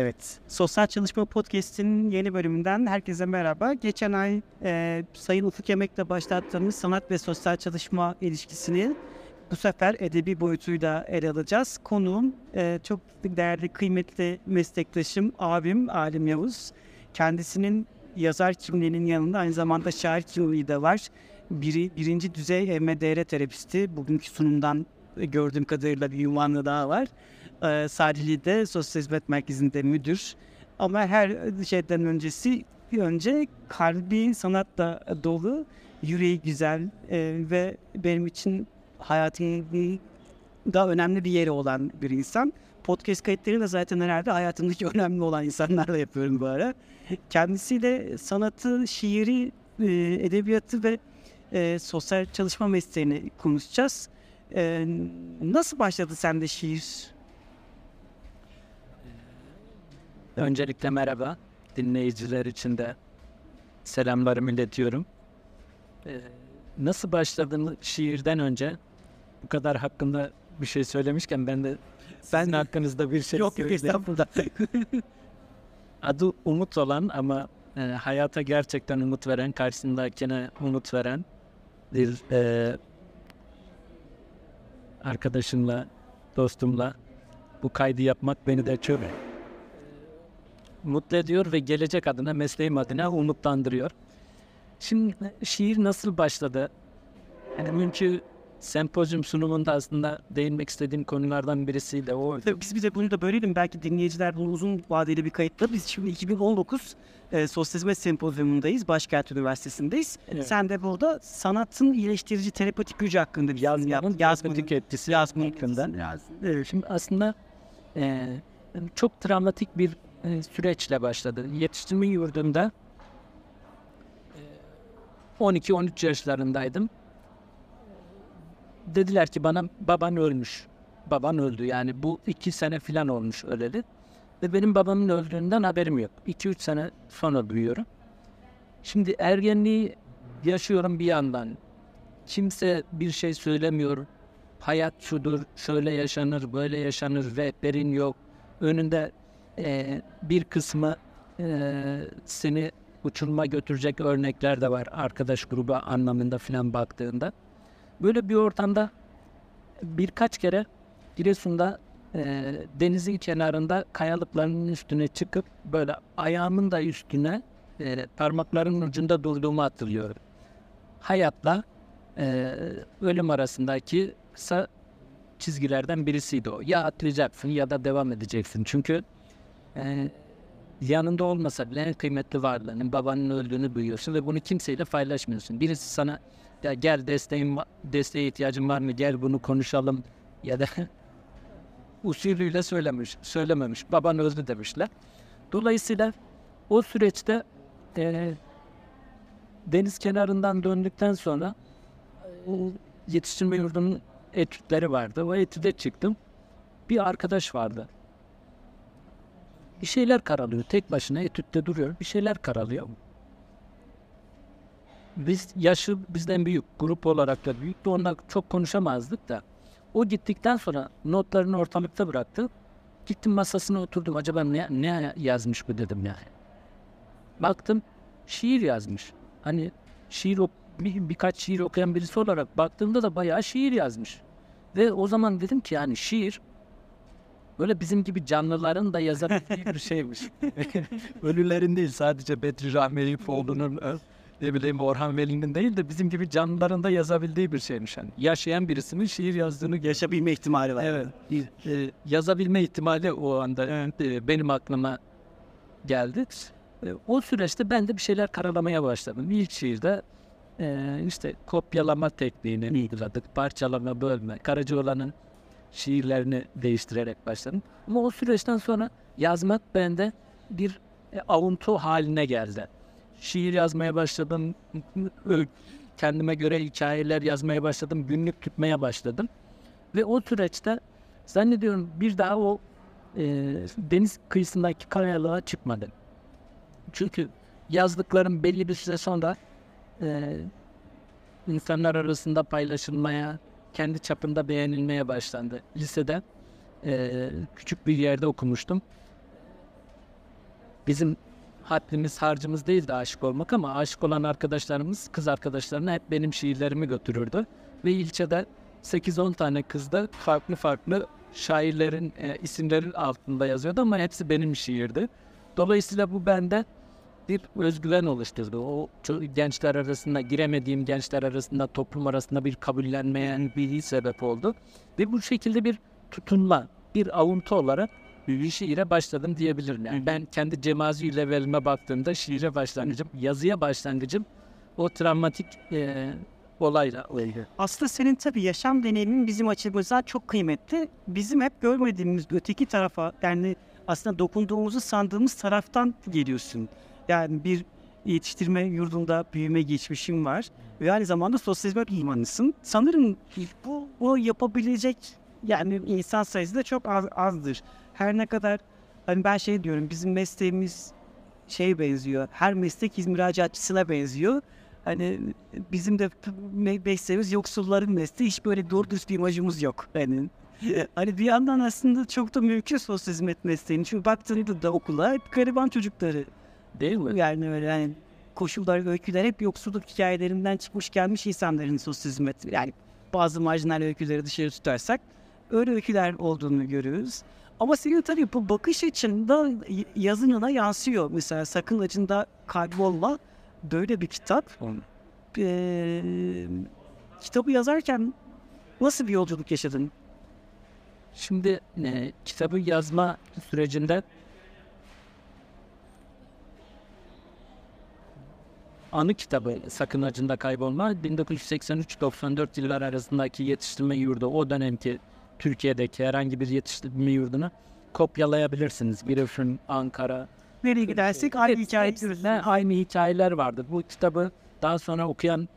Evet, Sosyal Çalışma Podcast'inin yeni bölümünden herkese merhaba. Geçen ay Sayın Ufuk Yemek'le başlattığımız sanat ve sosyal çalışma ilişkisini bu sefer edebi boyutuyla ele alacağız. Konuğum çok değerli, kıymetli meslektaşım, abim Alim Yavuz. Kendisinin yazar kimliğinin yanında aynı zamanda şair kimliği de var. Birinci düzey M.D.R. terapisti, bugünkü sunumdan gördüğüm kadarıyla bir unvanı daha var. Salihli'de Sosyal Hizmet Merkezi'nde müdür. Ama her şeyden önce kalbi sanatla dolu, yüreği güzel ve benim için hayatımda önemli bir yeri olan bir insan. Podcast kayıtlarını da zaten herhalde hayatımdaki önemli olan insanlarla yapıyorum bu ara. Kendisiyle sanatı, şiiri, edebiyatı ve sosyal çalışma mesleğini konuşacağız. Nasıl başladı sende şiir? Öncelikle merhaba, dinleyiciler için de selamlarımı iletiyorum. Nasıl başladım şiirden önce? Bu kadar hakkında bir şey söylemişken ben de hakkınızda bir şey söyleyeyim. Yok İstanbul'da. Adı umut olan ama hayata gerçekten umut veren, karşısındakine umut veren bir arkadaşımla, dostumla bu kaydı yapmak beni de çok mutlu ediyor ve gelecek adına, mesleğim adına umutlandırıyor. Şimdi şiir nasıl başladı? Yani dünkü sempozyum sunumunda aslında değinmek istediğim konulardan birisi de o. Biz bize bunu da bölelim. Belki dinleyiciler bu uzun vadeli bir kayıtla. Biz şimdi 2019 Sosyal Hizmet Sempozyumundayız. Başkent Üniversitesi'ndeyiz. Evet. Sen de burada sanatın iyileştirici terapetik gücü hakkında bir yazmanın etkisi hakkında. Evet. Şimdi aslında çok travmatik bir süreçle başladı. Yetiştirme yurdunda 12-13 yaşlarındaydım. Dediler ki bana baban ölmüş. Baban öldü, yani bu 2 sene falan olmuş öleli. Ve benim babamın öldüğünden haberim yok. 2-3 sene sonra duyuyorum. Şimdi ergenliği yaşıyorum bir yandan. Kimse bir şey söylemiyor. Hayat şudur, şöyle yaşanır, böyle yaşanır, rehberin yok. Önünde bir kısmı seni uçuruma götürecek örnekler de var, arkadaş grubu anlamında filan baktığında. Böyle bir ortamda birkaç kere Giresun'da denizin kenarında kayalıkların üstüne çıkıp böyle ayağımın da üstüne parmaklarımın ucunda durduğumu hatırlıyorum. Hayatla ölüm arasındaki kısa çizgilerden birisiydi o. Ya atlayacaksın ya da devam edeceksin. Çünkü yanında olmasa bile en kıymetli varlığının, babanın öldüğünü duyuyorsun ve bunu kimseyle paylaşmıyorsun. Birisi sana ya gel desteğe ihtiyacın var mı, gel bunu konuşalım ya da usulüyle söylememiş. Baban öldü demişler. Dolayısıyla o süreçte deniz kenarından döndükten sonra yetiştirme yurdunun etütleri vardı. O etüde çıktım. Bir arkadaş vardı. Bir şeyler karalıyor. Tek başına etütte duruyor. Bir şeyler karalıyor. Yaşı bizden büyük. Grup olarak da büyüktü. Onunla çok konuşamazdık da. O gittikten sonra notlarını ortalıkta bıraktı. Gittim masasına oturdum. Acaba ne yazmış bu dedim yani. Baktım şiir yazmış. Hani şiir birkaç şiir okuyan birisi olarak baktığımda da bayağı şiir yazmış. Ve o zaman dedim ki yani şiir böyle bizim gibi canlıların da yazabildiği bir şeymiş. Ölülerin değil, sadece Bedri Rahmi Eyüboğlu'nun, ne bileyim Orhan Veli'nin değil de bizim gibi canlıların da yazabildiği bir şeymiş. Yani yaşayan birisinin şiir yazdığını, yaşabilme ihtimali var. Evet. Yazabilme ihtimali o anda benim aklıma geldi. O süreçte ben de bir şeyler karalamaya başladım. İlk şiirde işte kopyalama tekniğini uyguladık. Parçalama, bölme. Karacaoğlan'ın şiirlerini değiştirerek başladım. Ama o süreçten sonra yazmak bende bir avuntu haline geldi. Şiir yazmaya başladım. Kendime göre hikayeler yazmaya başladım. Günlük tutmaya başladım. Ve o süreçte zannediyorum bir daha o deniz kıyısındaki kayalığa çıkmadım. Çünkü yazdıklarım belli bir süre sonra insanlar arasında paylaşılmaya, kendi çapında beğenilmeye başlandı. Lisede küçük bir yerde okumuştum. Bizim haddimiz harcımız değildi aşık olmak ama aşık olan arkadaşlarımız, kız arkadaşlarına hep benim şiirlerimi götürürdü. Ve ilçede 8-10 tane kız da farklı farklı şairlerin isimleri altında yazıyordu ama hepsi benim şiirdi. Dolayısıyla bu bende bir özgüven oluşturdu. O gençler arasında, giremediğim gençler arasında, toplum arasında bir kabullenmeyen bir sebep oldu. Ve bu şekilde bir tutunma, bir avuntu olarak şiire başladım diyebilirim. Yani ben kendi cemazi levelime baktığımda şiire başlangıcım, yazıya başlangıcım o travmatik olayla oluyor. Aslında senin tabii yaşam deneyimin bizim açımızdan çok kıymetli. Bizim hep görmediğimiz öteki tarafa, yani aslında dokunduğumuzu sandığımız taraftan geliyorsun. Yani bir yetiştirme yurdunda büyüme geçmişim var ve aynı zamanda sosyal hizmet uzmanısın. Sanırım bu yapabilecek yani insan sayısı da çok azdır. Her ne kadar hani ben şey diyorum, bizim mesleğimiz şeye benziyor, her meslek ihracatçısına benziyor. Hani bizim de mesleğimiz yoksulların mesleği, hiç böyle doğru düz bir imajımız yok. Hani bir yandan aslında çok da mümkün sosyal hizmet mesleğini, çünkü baktığında da okula hep gariban çocukları. Değil mi? Yani öyle yani koşullar, öyküler hep yoksulluk hikayelerinden çıkmış gelmiş insanların sosyal hizmet, yani bazı marjinal öyküleri dışarı tutarsak öyle öyküler olduğunu görüyoruz. Ama senin tabii bu bakış açında yazınına yansıyor. Mesela Sakın Acında Kaybolma böyle bir kitap. Kitabı yazarken nasıl bir yolculuk yaşadın? Şimdi kitabı yazma sürecinde anı kitabı Sakın Acında Kaybolma 1983-94 yılları arasındaki yetiştirme yurdu, o dönemki Türkiye'deki herhangi bir yetiştirme yurduna kopyalayabilirsiniz. Birifin, Ankara. Nereye gidersek aynı hikayeler vardır. Bu kitabı daha sonra okuyan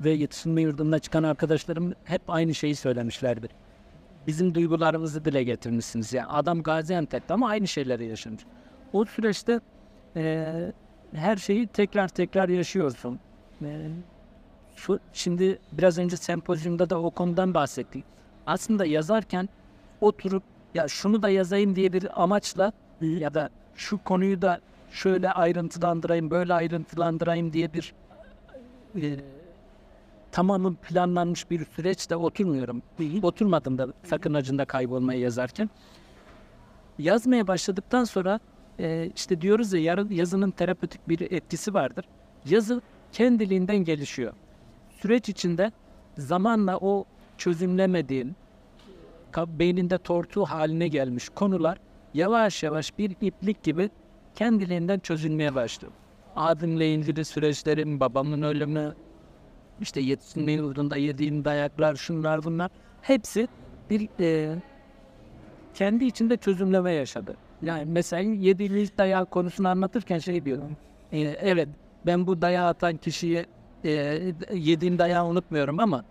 ve yetiştirme yurduna çıkan arkadaşlarım hep aynı şeyi söylemişlerdir. Bizim duygularımızı dile getirmişsiniz. Yani adam Gaziantep'te ama aynı şeyleri yaşamış. O süreçte her şeyi tekrar yaşıyorsun. Şimdi biraz önce sempozyumda da o konudan bahsettik. Aslında yazarken oturup ya şunu da yazayım diye bir amaçla ya da şu konuyu da şöyle ayrıntılandırayım, böyle ayrıntılandırayım diye bir tamamen planlanmış bir süreçte oturmuyorum. Oturmadım da Sakın Acında Kaybolmayı yazarken. Yazmaya başladıktan sonra işte diyoruz ya, yazının terapötik bir etkisi vardır. Yazı kendiliğinden gelişiyor. Süreç içinde zamanla o çözümlemediğin, beyninde tortu haline gelmiş konular yavaş yavaş bir iplik gibi kendiliğinden çözülmeye başlıyor. Abimle ilgili süreçlerim, babamın ölümü, işte yetiştirme yurdunda yediğim dayaklar, şunlar bunlar, hepsi bir kendi içinde çözümleme yaşadı. Yani mesela yediğimiz dayak konusunu anlatırken şey diyorum, evet ben bu dayağı atan kişiye yediğim dayağı unutmuyorum ama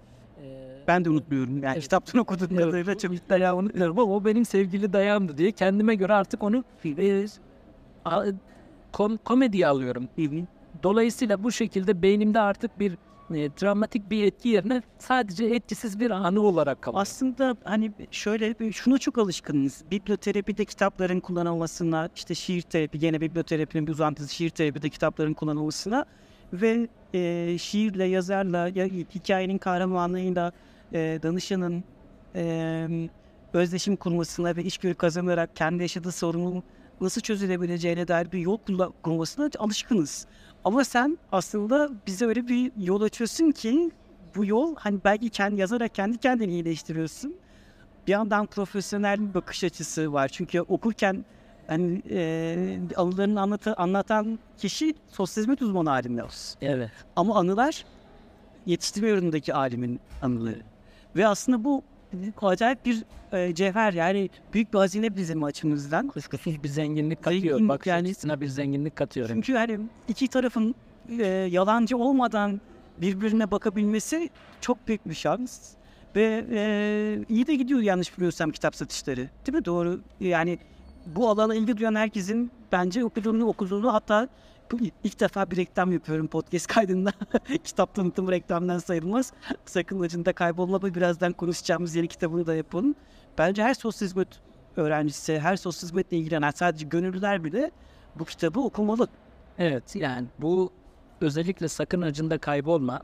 ben de unutmuyorum. Yani kitaptan okuduğum kadarıyla çok dayağı unutmuyorum ama o benim sevgili dayağımdı diye kendime göre artık onu komediye alıyorum. Dolayısıyla bu şekilde beynimde artık bir travmatik bir etki yerine sadece etkisiz bir anı olarak kalıyor. Aslında hani şöyle, şuna çok alışkınız. Biblioterapide kitapların kullanılmasına, işte şiir terapi, gene biblioterapinin bir uzantısı şiir terapide kitapların kullanılmasına ve şiirle, yazarla, hikayenin kahramanıyla danışanın özdeşim kurmasına ve içgörü kazanarak kendi yaşadığı sorunun nasıl çözülebileceğine dair bir yol kurmasına alışkınız. Ama sen aslında bize öyle bir yol açıyorsun ki bu yol hani belki yazarak kendi kendini iyileştiriyorsun. Bir yandan profesyonel bir bakış açısı var. Çünkü okurken yani anılarını anlatan kişi sosyal hizmet uzmanı alimler olsun. Evet. Ama anılar yetiştirme yurdundaki alimin anıları. Ve aslında bu acayip bir cevher, yani büyük bir hazine bizim açımızdan. Kuşkusuz bir zenginlik katıyor. Bak yani bir zenginlik katıyor. Çünkü yani iki tarafın yalancı olmadan birbirine bakabilmesi çok büyük bir şans. Ve iyi de gidiyor yanlış biliyorsam kitap satışları. Değil mi? Doğru. Yani bu alana ilgi duyan herkesin bence okuduğunu, hatta ilk defa bir reklam yapıyorum podcast kaydında. Kitap tanıtımı reklamdan sayılmaz. Sakın Acında Kaybolma, birazdan konuşacağımız yeni kitabını da yapalım. Bence her sosyal hizmet öğrencisi, her sosyal hizmetle ilgilenen, sadece gönüllüler bile bu kitabı okumalı. Evet, yani bu özellikle Sakın Acında Kaybolma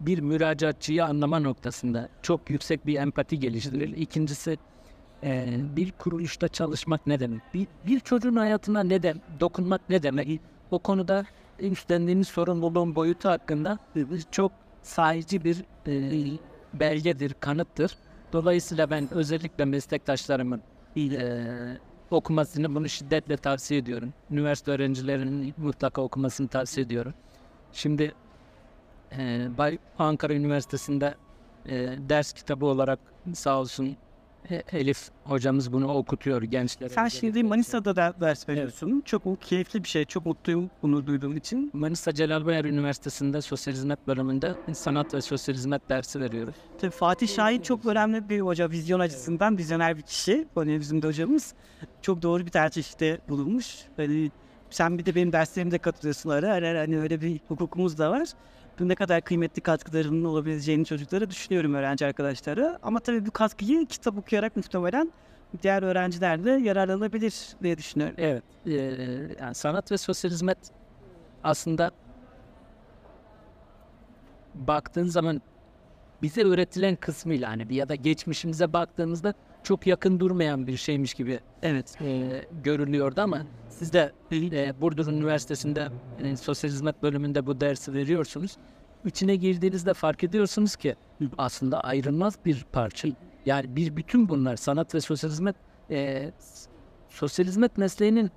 bir müracaatçıyı anlama noktasında çok yüksek bir empati geliştirir. İkincisi bir kuruluşta çalışmak ne demek? Bir çocuğun hayatına ne demek? Dokunmak ne demek? O konuda üstlendiğiniz sorumluluğun boyutu hakkında çok sahici bir belgedir, kanıttır. Dolayısıyla ben özellikle meslektaşlarımın okumasını bunu şiddetle tavsiye ediyorum. Üniversite öğrencilerinin mutlaka okumasını tavsiye ediyorum. Şimdi Ankara Üniversitesi'nde ders kitabı olarak sağ olsun Elif hocamız bunu okutuyor gençlere. Sen şimdi Manisa'da da ders veriyorsun. Evet. Çok keyifli bir şey. Çok mutluyum bunu duyduğum için. Manisa Celal Bayar Üniversitesi'nde Sosyal Hizmet bölümünde sanat ve sosyal hizmet dersi veriyoruz. Tabii Fatih Şahin çok önemli bir hoca. Vizyon açısından vizyoner bir kişi. Yani bizim de hocamız. Çok doğru bir tercihte bulunmuş. Hani sen bir de benim derslerimde katılıyorsun ara. Hani öyle bir hukukumuz da var. Ne kadar kıymetli katkılarının olabileceğini çocuklara düşünüyorum, öğrenci arkadaşları. Ama tabii bu katkıyı kitap okuyarak muhtemelen diğer öğrenciler de yararlanabilir diye düşünüyorum. Evet. Yani sanat ve sosyal hizmet aslında baktığın zaman bize öğretilen kısmıyla hani ya da geçmişimize baktığımızda çok yakın durmayan bir şeymiş gibi görülüyordu ama siz de Burdur Üniversitesi'nde Sosyal Hizmet bölümünde bu dersi veriyorsunuz. İçine girdiğinizde fark ediyorsunuz ki aslında ayrılmaz bir parça. Yani bir bütün bunlar sanat ve sosyal hizmet. Sosyal hizmet mesleğinin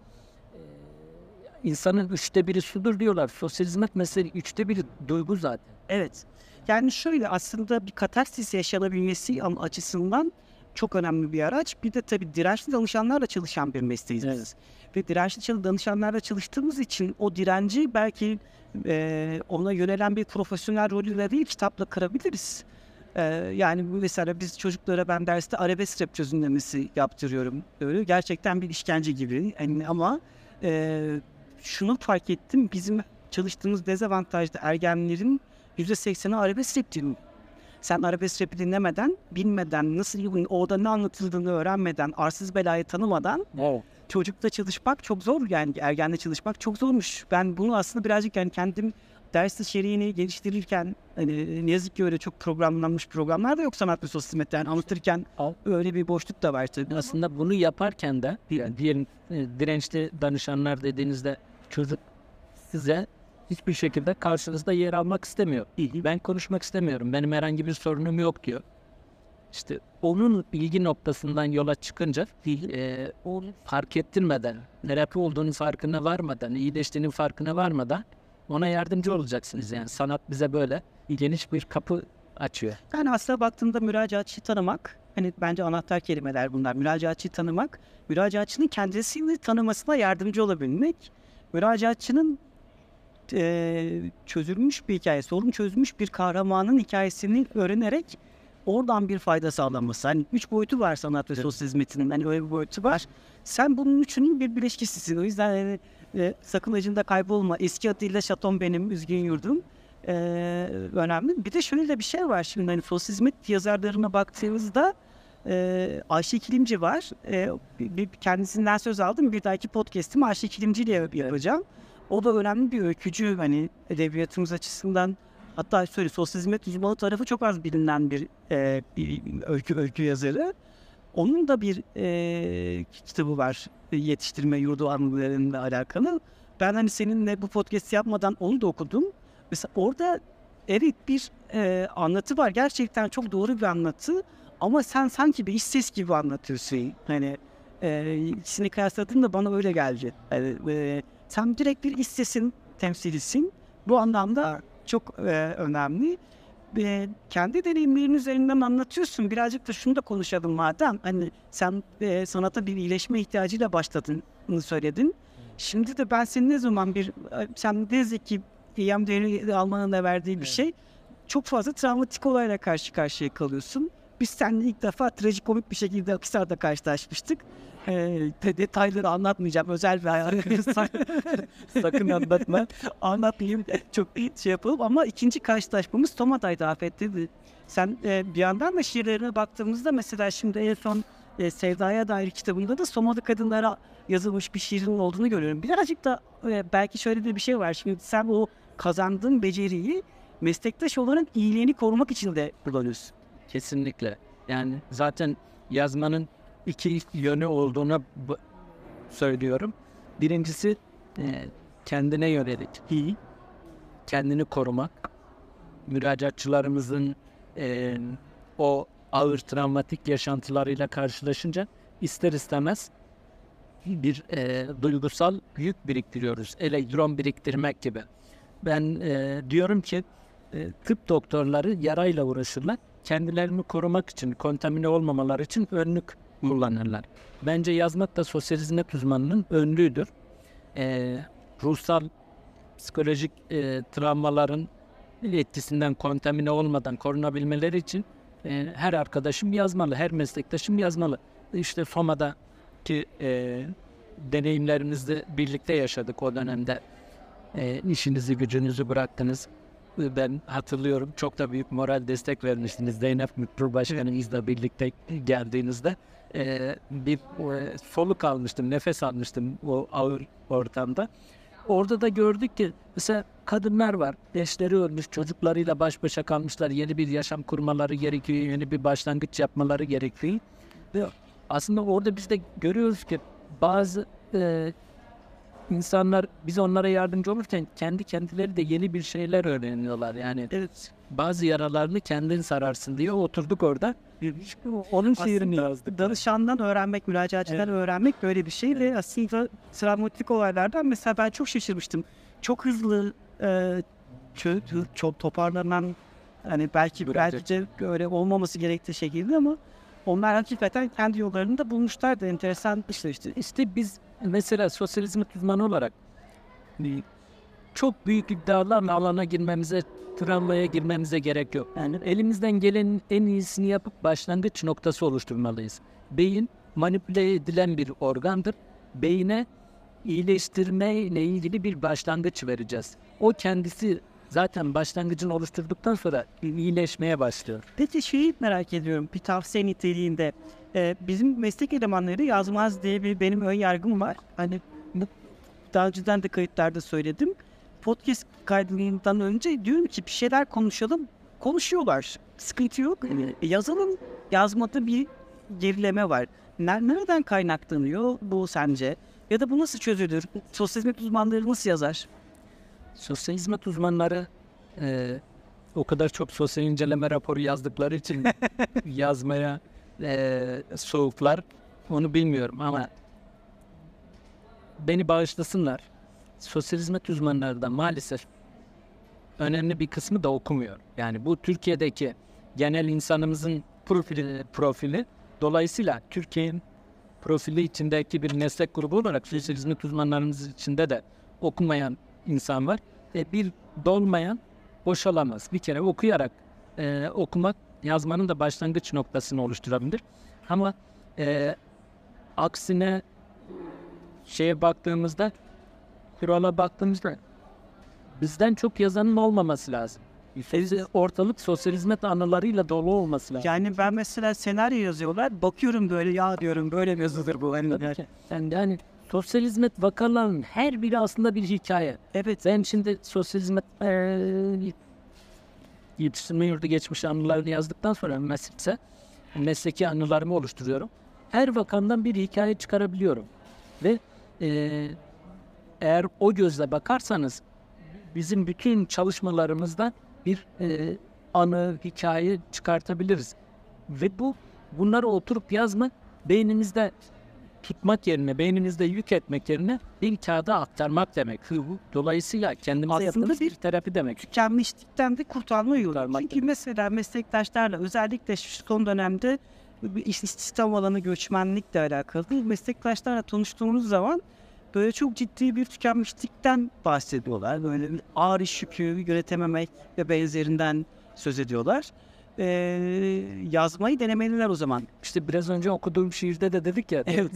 insanın 1/3 sudur diyorlar. Sosyal hizmet mesleğinin 1/3 duygu zaten. Evet. Yani şöyle aslında bir katarsis yaşanabilmesi açısından çok önemli bir araç. Bir de tabii dirençli danışanlarla çalışan bir mesleğiz. Evet. Ve dirençli danışanlarla çalıştığımız için o direnci belki ona yönelen bir profesyonel rolüyle değil kitapla kırabiliriz. Yani mesela biz çocuklara ben derste arabesk rap çözümlemesi yaptırıyorum. Öyle gerçekten bir işkence gibi. Yani ama şunu fark ettim. Bizim çalıştığımız dezavantajlı ergenlerin %80'i arabesk rap dinliyor. Sen arabesk rap'i dinlemeden, bilmeden, nasıl orada ne anlatıldığını öğrenmeden, arsız belayı tanımadan çocukla çalışmak çok zor. Yani ergenle çalışmak çok zormuş. Ben bunu aslında birazcık yani kendim ders içeriğini geliştirirken ne yazık ki öyle çok programlanmış programlar da yok sanat ve sosyal hizmetten anlatırken öyle bir boşluk da var tabii. Aslında bunu yaparken de diyelim dirençli danışanlar dediğinizde çocuk size hiçbir şekilde karşınızda yer almak istemiyor. Ben konuşmak istemiyorum. Benim herhangi bir sorunum yok diyor. İşte onun ilgi noktasından yola çıkınca o fark ettirmeden, terapi olduğunun farkına varmadan, iyileştiğinin farkına varmadan ona yardımcı olacaksınız. Yani sanat bize böyle geniş bir kapı açıyor. Yani aslında baktığımda müracaatçıyı tanımak, hani bence anahtar kelimeler bunlar. Müracaatçıyı tanımak, müracaatçının kendisini tanımasına yardımcı olabilmek, müracaatçının çözülmüş bir hikaye, sorun çözmüş bir kahramanın hikayesini öğrenerek oradan bir fayda sağlanması. Hani 3 boyutu var sanat ve sosyal hizmetinin. Hani öyle bir boyutu var. Sen bunun üçünün bir bileşkisisin. O yüzden Sakın Acında Kaybolma. Eski adıyla Şatom Benim, Üzgün Yurdum. Önemli. Bir de şöyle de bir şey var şimdi. Hani sosyal hizmet yazarlarına baktığımızda Ayşe Kilimci var. Kendisinden söz aldım. Bir dahaki podcast'imi Ayşe Kilimci ile yapacağım. O da önemli bir öykücü, hani edebiyatımız açısından, hatta şöyle sosyal hizmet uzmanı tarafı çok az bilinen bir öykü yazarı. Onun da bir kitabı var, Yetiştirme Yurdu Anıları'yla alakalı. Ben hani seninle bu podcast yapmadan onu da okudum. Mesela orada evet bir anlatı var, gerçekten çok doğru bir anlatı ama sen sanki bir işsiz gibi anlatıyorsun. Hani ikisini kıyasladığımda bana öyle geldi. Yani, sen direkt bir hissesin, temsilisin. Bu anlamda çok önemli. Kendi deneyimlerin üzerinden anlatıyorsun. Birazcık da şunu da konuşalım madem. Hani sen sanata bir iyileşme ihtiyacıyla başladığını söyledin. Şimdi de ben senin ne zaman sen ne zeki M.D.R. Alman'ın da verdiği bir şey. Çok fazla travmatik olayla karşı karşıya kalıyorsun. Biz seninle ilk defa trajikomik bir şekilde Akisar'da karşılaşmıştık. Detayları anlatmayacağım. Özel bir hayatımızda. Sakın anlatma. Anlatmayayım. Çok şey yapalım. Ama ikinci karşılaşmamız Tomatay'da, afetliydi. Sen bir yandan da şiirlerine baktığımızda mesela şimdi en son Sevdaya Dair kitabında da Somalı kadınlara yazılmış bir şiirin olduğunu görüyorum. Birazcık da belki şöyle de bir şey var. Şimdi sen o kazandığın beceriyi meslektaş olanın iyiliğini korumak için de kullanıyorsun. Kesinlikle. Yani zaten yazmanın iki yönü olduğunu söylüyorum. Birincisi kendine yönelik, kendini korumak. Müracaatçılarımızın o ağır travmatik yaşantılarıyla karşılaşınca ister istemez bir duygusal yük biriktiriyoruz. Elektron biriktirmek gibi. Ben diyorum ki tıp doktorları yarayla uğraşırlar. Kendilerini korumak için, kontamine olmamaları için önlük kullanırlar. Bence yazmak da sosyal hizmet uzmanının önlüğüdür. Ruhsal, psikolojik travmaların etkisinden kontamine olmadan korunabilmeleri için her arkadaşım yazmalı, her meslektaşım yazmalı. İşte FOMA'daki deneyimlerimizde birlikte yaşadık o dönemde. İşinizi gücünüzü bıraktınız. Ben hatırlıyorum, çok da büyük moral destek vermiştiniz. Zeynep Müdür Başkanımızla birlikte geldiğinizde bir soluk almıştım, nefes almıştım o ağır ortamda. Orada da gördük ki mesela kadınlar var, eşleri ölmüş, çocuklarıyla baş başa kalmışlar. Yeni bir yaşam kurmaları gerekiyor, yeni bir başlangıç yapmaları gerekiyor. Ve aslında orada biz de görüyoruz ki bazı insanlar, biz onlara yardımcı olurken kendi kendileri de yeni bir şeyler öğreniyorlar. Yani evet, bazı yaralarını kendin sararsın diye oturduk orada. Onun seyrini yazdık. Danışandan öğrenmek, müracaatçıdan öğrenmek böyle bir şey. Ve aslında travmatik olaylardan mesela ben çok şaşırmıştım. Çok hızlı çok toparlanan, hani belki öyle olmaması gerektiği şekilde, ama onlar hakikaten kendi yollarını da bulmuşlardı. Enteresan işte. İşte biz mesela sosyal hizmet uzmanı olarak çok büyük iddialarla alana girmemize, travmaya girmemize gerek yok. Yani elimizden gelenin en iyisini yapıp başlangıç noktası oluşturmalıyız. Beyin manipüle edilen bir organdır. Beyine iyileştirmeyle ilgili bir başlangıç vereceğiz. O kendisi zaten başlangıcını oluşturduktan sonra iyileşmeye başlıyor. Peki şeyi merak ediyorum, bir tavsiye niteliğinde. Bizim meslek elemanları yazmaz diye benim ön yargım var. Hani daha önceden de kayıtlarda söyledim. Podcast kaydından önce diyorum ki bir şeyler konuşalım. Konuşuyorlar. Sıkıntı yok. Yazalım. Yazmada bir gerileme var. Nereden kaynaklanıyor bu sence? Ya da bu nasıl çözülür? Sosyal hizmet uzmanları nasıl yazar? Sosyal hizmet uzmanları o kadar çok sosyal inceleme raporu yazdıkları için yazmaya soğuklar. Onu bilmiyorum ama beni bağışlasınlar. Sosyal hizmet uzmanları da maalesef önemli bir kısmı da okumuyor. Yani bu Türkiye'deki genel insanımızın profili. Dolayısıyla Türkiye'nin profili içindeki bir meslek grubu olarak sosyal hizmet uzmanlarımız içinde de okumayan insan var. Bir dolmayan boşalamaz. Bir kere okuyarak okumak, yazmanın da başlangıç noktasını oluşturabilir. Ama aksine şeye baktığımızda, kurala baktığımızda bizden çok yazanın olmaması lazım. Ortalık sosyal hizmet anılarıyla dolu olması lazım. Yani ben mesela senaryo yazıyorlar, bakıyorum böyle, ya diyorum böyle mi yazılır bu? Yani sosyal hizmet vakalarının her biri aslında bir hikaye. Evet. Ben şimdi sosyal hizmet Yetiştirme Yurdu Geçmiş Anılarını yazdıktan sonra mesleki anılarımı oluşturuyorum. Her vakamdan bir hikaye çıkarabiliyorum. Ve eğer o gözle bakarsanız bizim bütün çalışmalarımızdan bir anı, hikaye çıkartabiliriz. Ve bunları oturup yazmak, beynimizde tutmak yerine, beynimizde yük etmek yerine bir kağıda aktarmak demek. Dolayısıyla kendimize yaptığımız bir terapi demek. Tükenmişlikten de kurtarma yolu. Çünkü mesela meslektaşlarla, özellikle şu son dönemde istihdam alanı göçmenlikle alakalı meslektaşlarla konuştuğumuz zaman böyle çok ciddi bir tükenmişlikten bahsediyorlar. Böyle ağır iş yükü, yönetememek ve benzerinden söz ediyorlar. Yazmayı denemeliler o zaman. İşte biraz önce okuduğum şiirde de dedik ya. Evet.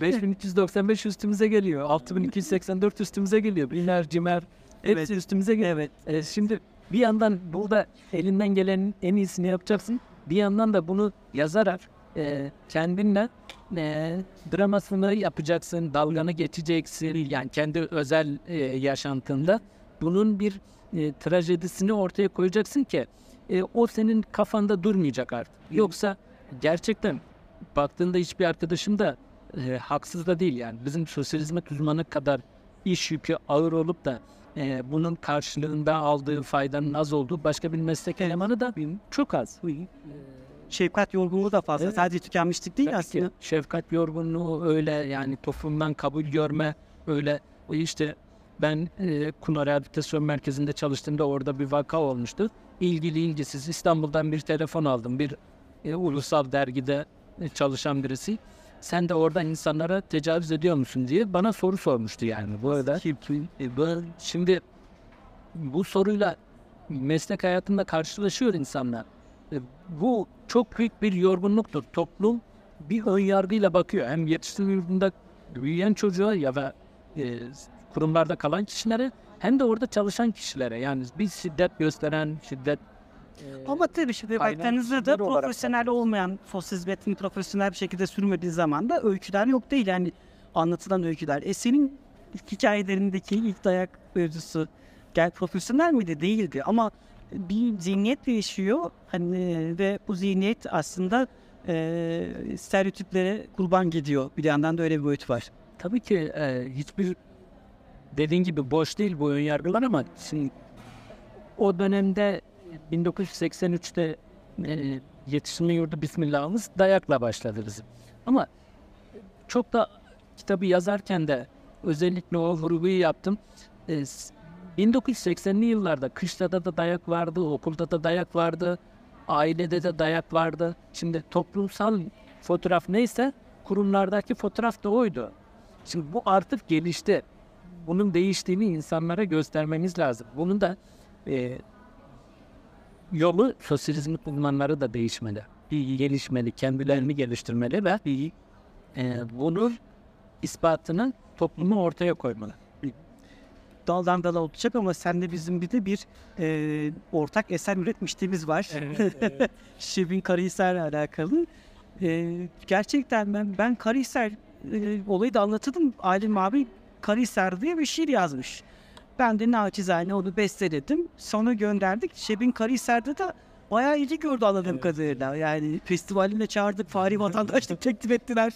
5395 üstümüze geliyor. 6284 üstümüze geliyor. Biner, cimer, hepsi evet, üstümüze geliyor. Evet. Şimdi bir yandan burada elinden gelenin en iyisini yapacaksın. Bir yandan da bunu yazarak kendinle dramasını yapacaksın, dalganı geçeceksin. Yani kendi özel yaşantında bunun bir trajedisini ortaya koyacaksın ki o senin kafanda durmayacak artık. Yoksa gerçekten baktığında hiçbir arkadaşım da haksız da değil yani. Bizim sosyal hizmet uzmanı kadar iş yükü ağır olup da bunun karşılığında aldığı faydanın az olduğu başka bir meslek elemanı da çok az. Şefkat yorgunluğu da fazla. Evet. Sadece tükenmişlik değil aslında. Şefkat yorgunluğu öyle yani toplumdan kabul görme öyle işte ben Kuna Rehabilitasyon Merkezi'nde çalıştığımda orada bir vaka olmuştu. İlgili ilgisiz İstanbul'dan bir telefon aldım. Bir ulusal dergide çalışan birisi. Sen de oradan insanlara tecavüz ediyor musun diye bana soru sormuştu yani. Bu arada şimdi bu soruyla meslek hayatında karşılaşıyor insanlar. Bu çok büyük bir yorgunluktur. Toplum bir ön yargıyla bakıyor. Hem yetiştirme yurdunda büyüyen çocuğa ya da kurumlarda kalan kişilere hem de orada çalışan kişilere. Yani bir şiddet gösteren, şiddet ama tabii şimdi baktığınızda da profesyonel olmayan sosyal hizmetini profesyonel bir şekilde sürmediği zaman da öyküler yok değil yani anlatılan öyküler. Senin hikayelerindeki ilk dayak mevzusu gel profesyonel miydi? Değildi ama bir zihniyet değişiyor hani ve bu zihniyet aslında stereotiplere kurban gidiyor. Bir yandan da öyle bir boyut var. Tabii ki hiçbir dediğin gibi boş değil bu ön yargılar ama şimdi o dönemde 1983'te yetiştirme yurdu bismillahımız dayakla başladı bizim. Ama çok da kitabı yazarken de özellikle o vurguyu yaptım. 1980'li yıllarda kışlada da dayak vardı, okulda da dayak vardı, ailede de dayak vardı. Şimdi toplumsal fotoğraf neyse kurumlardaki fotoğraf da oydu. Şimdi bu artık gelişti. Bunun değiştiğini insanlara göstermemiz lazım. Bunun da yolu sosyal hizmet uzmanları da değişmeli, gelişmeli, kendilerini geliştirmeli ve bunun ispatını topluma ortaya koymalı. Daldan dala olacak ama seninle bizim bir de bir ortak eser üretmişliğimiz var. Evet, evet. Şebin Karahisar'la alakalı. Gerçekten ben Karahisar olayı da anlatırdım. Alim abi Karahisar diye bir şiir yazmış. Ben de naçizane onu besteledim. Sonra gönderdik. Şebin Karahisar'da da bayağı ilgi gördü anladığım kadarıyla. Yani festivaline çağırdık. Fahri vatandaşlık teklif ettiler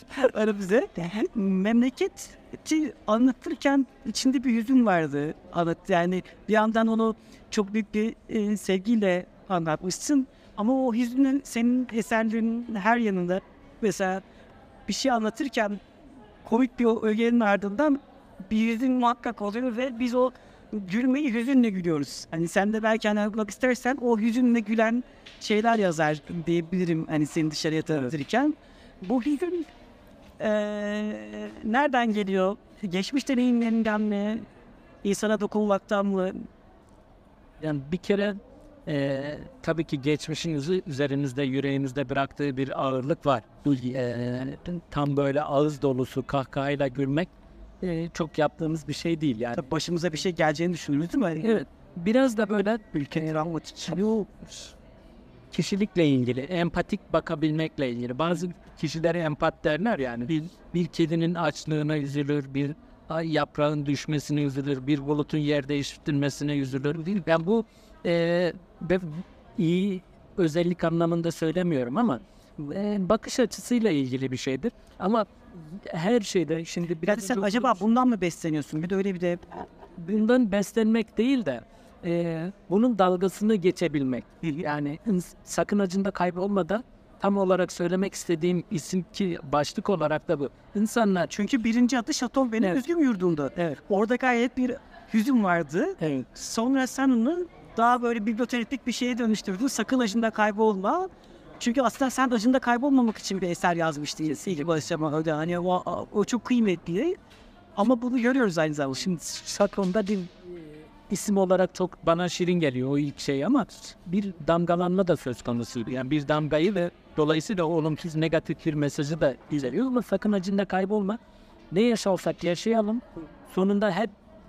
bize. Memleketi anlatırken içinde bir hüzün vardı. Yani bir yandan onu çok büyük bir sevgiyle anlatmışsın. Ama o hüznün senin eserlerinin her yanında. Mesela bir şey anlatırken komik bir ögenin ardından bir hüzün muhakkak oluyor ve biz o gülmeyi hüzünle gülüyoruz. Hani sen de belki anlatmak istersen o hüzünle gülen şeyler yazar diyebilirim hani seni dışarıya tanıtırken. Bu hüzün nereden geliyor? Geçmiş deneyimlerinden mi? İnsana dokunmaktan mı? Yani bir kere tabii ki geçmişin üzerinizde, yüreğinizde bıraktığı bir ağırlık var. Tam böyle ağız dolusu kahkahayla gülmek çok yaptığımız bir şey değil yani. Tabii başımıza bir şey geleceğini düşünürüz değil mi? Evet. Biraz da böyle ülkenin rahmet için kişilikle ilgili, empatik bakabilmekle ilgili. Bazı kişilere empat derler yani. Bir kedinin açlığına üzülür, bir yaprağın düşmesine üzülür, bir bulutun yer değiştirmesine üzülür. Değil. Ben bu iyi özellik anlamında söylemiyorum ama bakış açısıyla ilgili bir şeydir. Ama her şeyde şimdi biraz sen acaba bundan mı besleniyorsun? Bir de öyle bir de bundan beslenmek değil de bunun dalgasını geçebilmek. Yani Sakın Acında Kaybolma da tam olarak söylemek istediğim isim ki başlık olarak da bu. İnsanlar çünkü birinci adı Şaton benim özgüm yurdumdu. Evet. Orada gayet bir hüzün vardı. Evet. Sonra sen onu daha böyle biblioterapik bir şeye dönüştürdün. Sakın Acında Kaybolma. Çünkü aslında sen acında kaybolmamak için bir eser yazmıştın. Yani o çok kıymetli. Ama bunu görüyoruz aynı zamanda. Şimdi Sakon'da bir isim olarak çok bana şirin geliyor o ilk şey ama bir damgalanma da söz konusu. Yani bir damgayı ve dolayısıyla olumsuz negatif bir mesajı da geliyor. Ama sakın acında kaybolma. Ne yaşarsak yaşayalım. Sonunda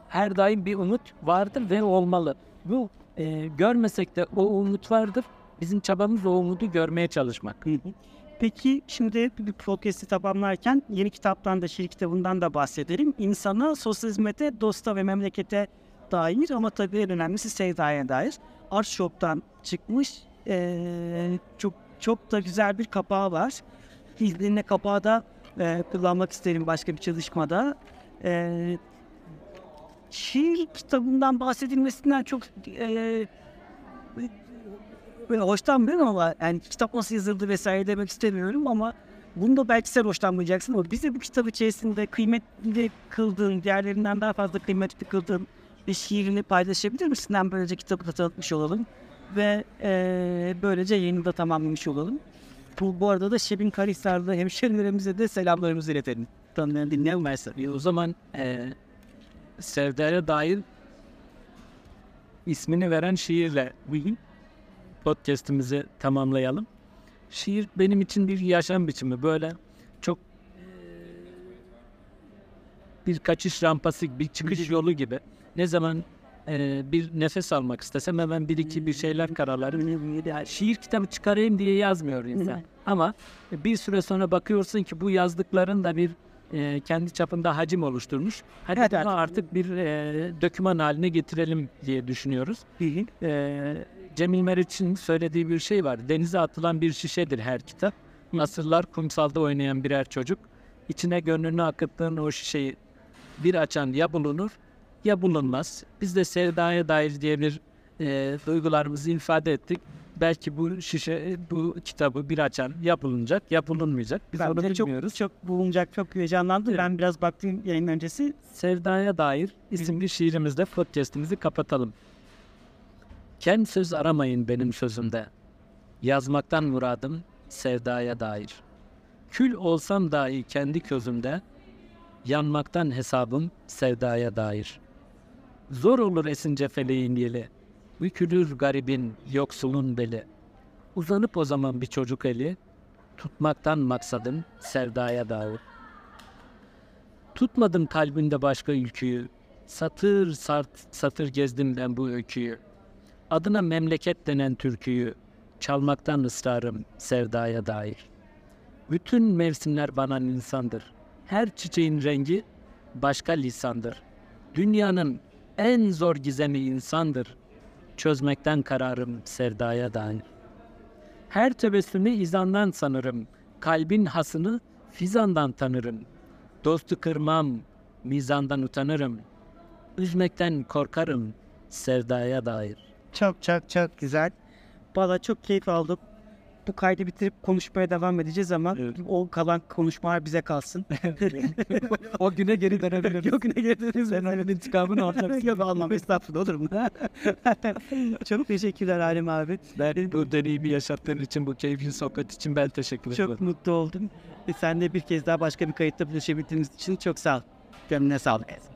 her daim bir umut vardır ve olmalı. Bu görmesek de o umut vardır. Bizim çabamız o umudu görmeye çalışmak. Peki şimdi bir podcast'i tamamlarken yeni kitaptan da, şiir kitabından da bahsedelim. İnsana, sosyal hizmete, dosta ve memlekete dair ama tabii en önemlisi Sevdaya Dair. Art Shop'tan çıkmış. Çok da güzel bir kapağı var. İzninle kapağı da kullanmak isterim başka bir çalışmada. Şiir kitabından bahsedilmesinden çok hoşlanmıyorum ama yani kitap nasıl yazıldı vesaire demek istemiyorum ama bunu da belki sen hoşlanmayacaksın ama bize bu kitap içerisinde kıymetli kıldığın, diğerlerinden daha fazla kıymetli kıldığın bir şiirini paylaşabilir misin? Hem böylece kitabı da tanıtmış olalım ve böylece yayını da tamamlamış olalım. Bu arada da Şebin Karahisar'da hemşerilerimize de selamlarımızı iletelim. Tanıyan dinleyen varsa. O zaman Sevdaya Dair ismini veren şiirle podcast'imizi tamamlayalım. Şiir benim için bir yaşam biçimi. Böyle çok bir kaçış rampası, bir çıkış yolu gibi. Ne zaman bir nefes almak istesem hemen bir iki bir şeyler kararlarım. Şiir kitabı çıkarayım diye yazmıyor insan. Ama bir süre sonra bakıyorsun ki bu yazdıkların da bir kendi çapında hacim oluşturmuş. Hadi evet, artık bir döküman haline getirelim diye düşünüyoruz. Cemil Meriç'in söylediği bir şey var. Denize atılan bir şişedir her kitap. Asırlar kumsalda oynayan birer çocuk. İçine gönlünü akıttığın o şişeyi bir açan ya bulunur ya bulunmaz. Biz de Sevdaya Dair diye bir duygularımızı ifade ettik. Belki bu şişe, bu kitabı bir açan ya bulunacak ya bulunmayacak. Biz onu bilmiyoruz. Çok bulunacak, çok heyecanlandım. Evet. Ben biraz baktım yayın öncesi. Sevdaya Dair isimli şiirimizle podcast'imizi kapatalım. Ken söz aramayın benim sözümde. Yazmaktan muradım Sevdaya Dair. Kül olsam dahi kendi közümde. Yanmaktan hesabım Sevdaya Dair. Zor olur esince feleğin yeli. Bükülür garibin, yoksulun beli. Uzanıp o zaman bir çocuk eli, tutmaktan maksadım Sevdaya Dair. Tutmadım kalbinde başka ülküyü, satır gezdim ben bu öyküyü. Adına memleket denen türküyü, çalmaktan ısrarım Sevdaya Dair. Bütün mevsimler bana insandır. Her çiçeğin rengi başka lisandır. Dünyanın en zor gizemi insandır. Çözmekten kararım Sevdaya Dair. Her tebessümü izandan sanırım. Kalbin hasını fizandan tanırım. Dostu kırmam, mizandan utanırım. Üzmekten korkarım Sevdaya Dair. Çok güzel. Valla çok keyif aldım. Bu kaydı bitirip konuşmaya devam edeceğiz ama o kalan konuşmalar bize kalsın. O güne geri dönebiliriz. O güne geri dönebiliriz. Sen öyle bir intikamını alacaksın. Yok almam. Estağfurullah olur mu? Çok teşekkürler Alim abi. Ben bu deneyimi yaşattığın için, bu keyifli sohbet için ben teşekkür ederim. Çok mutlu oldum. Sen de bir kez daha başka bir kayıtta buluşabildiğiniz için çok sağ ol. Gönlüne sağlık.